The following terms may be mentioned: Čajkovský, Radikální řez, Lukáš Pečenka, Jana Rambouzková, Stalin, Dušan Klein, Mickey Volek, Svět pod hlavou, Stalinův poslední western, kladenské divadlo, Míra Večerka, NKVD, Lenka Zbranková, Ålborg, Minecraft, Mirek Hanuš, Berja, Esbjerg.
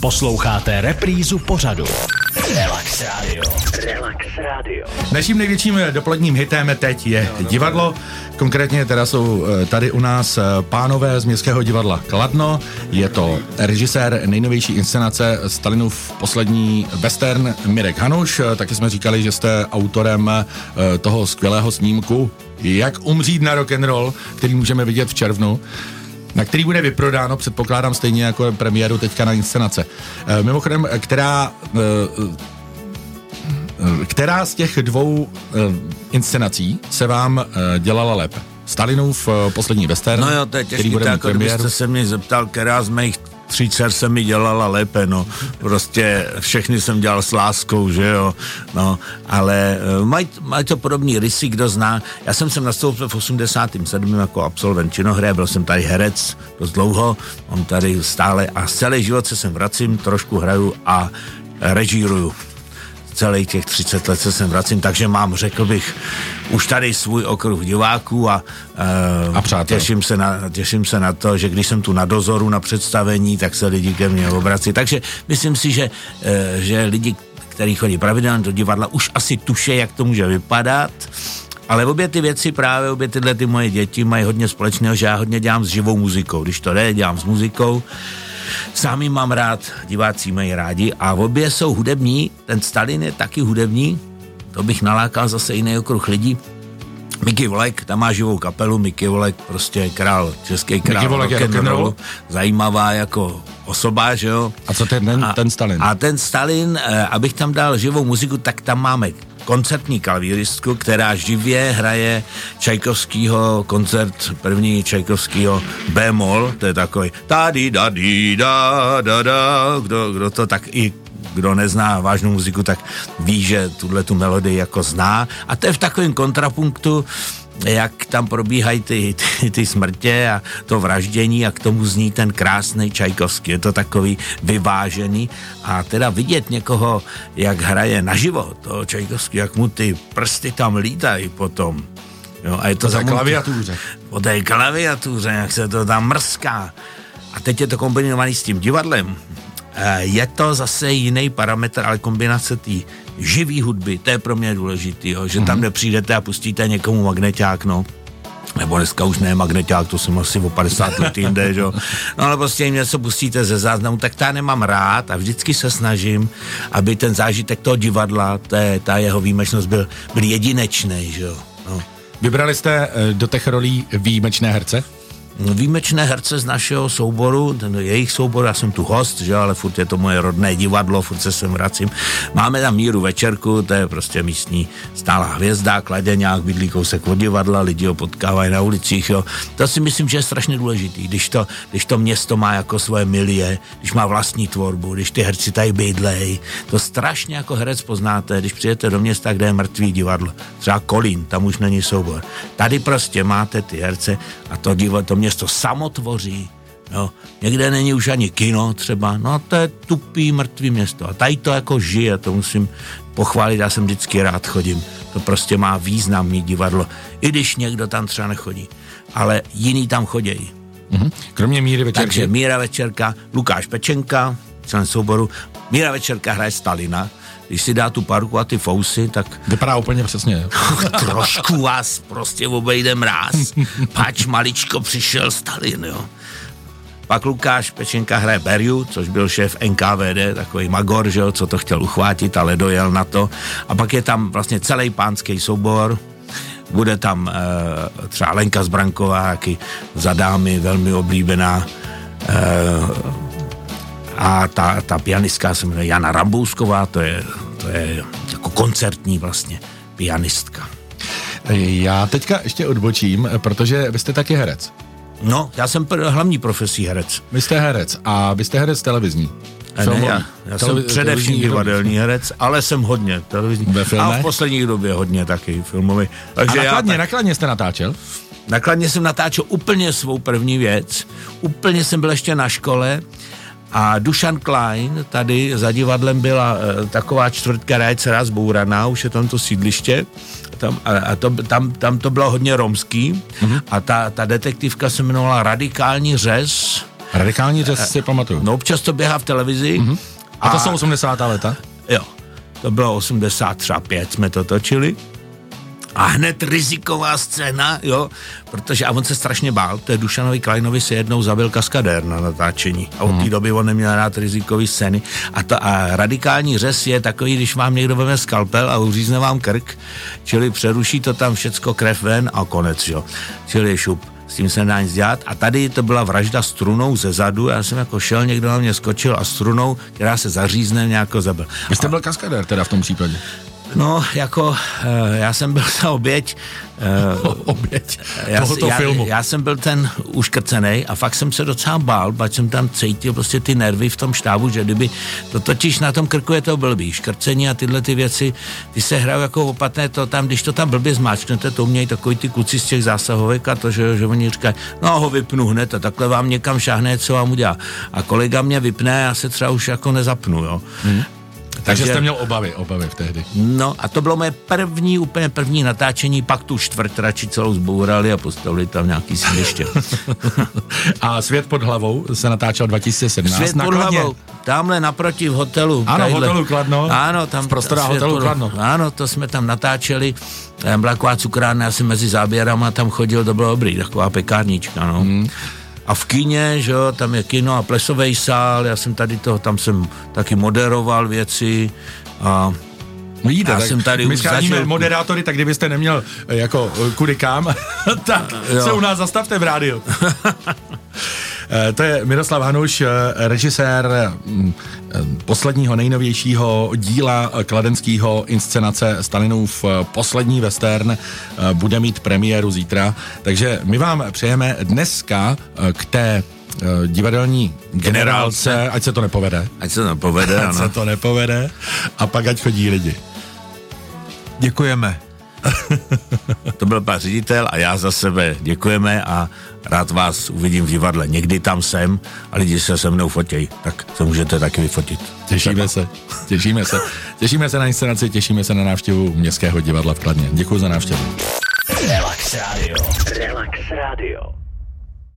Posloucháte reprízu pořadu Relax Radio. Relax Radio. Naším největším dopoledním hitem teď je divadlo. Konkrétně teda jsou tady u nás pánové z Městského divadla Kladno. Je to režisér nejnovější inscenace Stalinův poslední western Mirek Hanuš. Taky jsme říkali, že jste autorem toho skvělého snímku Jak umřít na rock'n'roll, který můžeme vidět v červnu, na který bude vyprodáno, předpokládám, stejně jako premiéru teďka na inscenace. Mimochodem, která z těch dvou inscenací se vám dělala lépe? Stalinův poslední western, no jo, který bude mít premiéru. Kdybyste se mě zeptal, která z mých tří dcer se mi dělala lépe, no. Prostě všechny jsem dělal s láskou, že jo, no. Ale mají to podobný rysy, kdo zná. Já jsem sem nastoupil v 87. jako absolvent činohry, byl jsem tady herec dost dlouho, mám tady stále a celý život se sem vracím, trošku hraju a režíruju. Celých těch 30 let se sem vracím, takže mám, řekl bych, už tady svůj okruh diváků a těším se na to, že když jsem tu na dozoru, na představení, tak se lidi ke mně obrací. Takže myslím si, že lidi, kteří chodí pravidelně do divadla, už asi tuší, jak to může vypadat. Ale obě tyhle moje děti mají hodně společného, že já hodně dělám s živou muzikou. Když to jde, dělám s muzikou. Sám ji mám rád, diváci mají rádi a obě jsou hudební, ten Stalin je taky hudební, to bych nalákal zase jiný okruh lidí. Mickey Volek, tam má živou kapelu, Mickey Volek prostě král, český král rock'n'rollu, zajímavá jako osoba, že jo. A co ten Stalin? A ten Stalin, abych tam dal živou muziku, tak tam máme koncertní klavíristku, která živě hraje Čajkovskýho koncert, první Čajkovskýho bémol, to je takový tady da di da da da, kdo to tak i kdo nezná vážnou muziku, tak ví, že tuhletu melodii jako zná. A to je v takovém kontrapunktu, jak tam probíhají ty smrtě a to vraždění a k tomu zní ten krásný Čajkovský. Je to takový vyvážený a teda vidět někoho, jak hraje naživo toho Čajkovský, jak mu ty prsty tam lítají potom. Jo, a je to klaviatuře. Po té klaviatuře, jak se to tam mrská. A teď je to kombinovaný s tím divadlem. Je to zase jiný parametr, ale kombinace té živý hudby, to je pro mě důležitý, jo, že tam nepřijdete a pustíte někomu magneťák, no. Nebo dneska už ne magneťák, to jsem asi o 50 let jinde, že jo. No ale prostě jim něco pustíte ze záznamu, tak já nemám rád a vždycky se snažím, aby ten zážitek toho divadla, ta jeho výjimečnost byl jedinečný, že jo. No. Vybrali jste do těch rolí výjimečné herce? Výjimečné herce z našeho souboru, jejich souboru, já jsem tu host, že, ale furt je to moje rodné divadlo, furt se sem vracím. Máme tam Míru Večerku, to je prostě místní stálá hvězda, Kladěňák, bydlí kousek od divadla, lidi ho potkávají na ulicích, jo. To si myslím, že je strašně důležitý, když to město má jako svoje milie, když má vlastní tvorbu, když ty herci tady bydlej, to strašně jako herec poznáte, když přijete do města, kde je mrtvý divadlo, třeba Kolín, tam už není soubor. Tady prostě máte ty herce a to divadlo město samotvoří, jo. Někde není už ani kino třeba, no to je tupý mrtvý město a tady to jako žije, to musím pochválit, já jsem vždycky rád chodím, to prostě má významný divadlo, i když někdo tam třeba nechodí, ale jiní tam chodějí. Mhm. Kromě Míry Večerky. Takže Míra Večerka, Lukáš Pečenka, člen souboru, Míra Večerka hraje Stalina. Když si dá tu paruku a ty fousy, tak... Vypadá úplně přesně. Trošku vás prostě obejde mráz. Pač maličko přišel Stalin, jo. Pak Lukáš Pečenka hraje Berju, což byl šéf NKVD, takový magor, že jo, co to chtěl uchvátit, ale dojel na to. A pak je tam vlastně celý pánský soubor. Bude tam třeba Lenka Zbranková, jaký za dámy velmi oblíbená... A ta pianistka se jmenuje Jana Rambouzková, to je jako koncertní vlastně pianistka. Já teďka ještě odbočím, protože vy jste taky herec. No, já jsem hlavní profesí herec. Vy jste herec a vy jste herec televizní. Ne, já jsem především divadelní herec, ale jsem hodně televizní. A v posledních době hodně taky filmový. Takže a nakladně jste natáčel? Nakladně jsem natáčel úplně svou první věc. Úplně jsem byl ještě na škole. A Dušan Klein, tady za divadlem byla taková čtvrtka Rajcera zbouraná, už je tam to sídliště, tam to bylo hodně romský a ta detektivka se jmenovala Radikální řez Radikální řez si pamatuju. No, občas to běhá v televizi. Mm-hmm. A to jsou 80. leta? Jo, to bylo 85, jsme to točili. A hned riziková scéna, jo, protože a on se strašně bál, to je Dušanovi Kleinovi se jednou zabil kaskadér na natáčení a od té doby on neměl rád rizikové scény a radikální řez je takový, když vám někdo veme skalpel a uřízne vám krk, čili přeruší to tam všecko, krev ven a konec, jo, čili šup. S tím se nedá nic dělat. A tady to byla vražda strunou ze zadu. Já jsem jako šel, někdo na mě skočil a strunou, která se zařízne, nějako zabil. Vy jste byl kaskadér teda v tom případě? No, jako, já jsem byl ta oběť. Oběť tohoto filmu. Já jsem byl ten uškrcenej a fakt jsem se docela bál, protože jsem tam cítil prostě ty nervy v tom štábu, že kdyby to totiž na tom krku je to blbý. Škrcení a tyhle ty věci, ty se hrajou jako opatné, to tam, když to tam blbě zmáčknete, to umějí takový ty kluci z těch zásahovek a to, že oni říkají, no ho vypnu hned a takhle vám někam šáhne, co vám udělá. A kolega mě vypne, já se třeba už jako nezapnu, jo. Hmm. Takže jste měl obavy v tehdy. No a to bylo moje úplně první natáčení, pak tu čtvrtrači celou zbourali a postavili tam nějaký směště. A Svět pod hlavou se natáčel 2017. Svět pod hlavou, tamhle naproti v hotelu. Ano, tadyhle. Hotelu Kladno. Ano, tam prostora hotelu Kladno. Ano, to jsme tam natáčeli. Tam byla taková cukrárna, asi mezi záběrama tam chodil, to bylo dobrý, taková pekárnička, no. Hmm. A v kině, že jo, tam je kino a plesovej sál, já jsem tady toho, tam jsem taky moderoval věci a vidíte, já jsem tady my scháníme moderátory, tak kdybyste neměl jako kudy kam, tak jo. Se u nás zastavte v rádiu. To je Miroslav Hanuš, režisér posledního nejnovějšího díla kladenského inscenace Stalinův poslední western. Bude mít premiéru zítra, takže my vám přejeme dneska k té divadelní generálce, ať se to nepovede. Ať se to nepovede, ano. Ať se to nepovede a pak ať chodí lidi. Děkujeme. To byl pan ředitel a já za sebe děkujeme a rád vás uvidím v divadle. Někdy tam jsem a lidi se se mnou fotějí, tak se můžete taky vyfotit. Těšíme se. Těšíme se na inscenaci, těšíme se na návštěvu Městského divadla v Kladně. Děkuji za návštěvu. Relax Radio.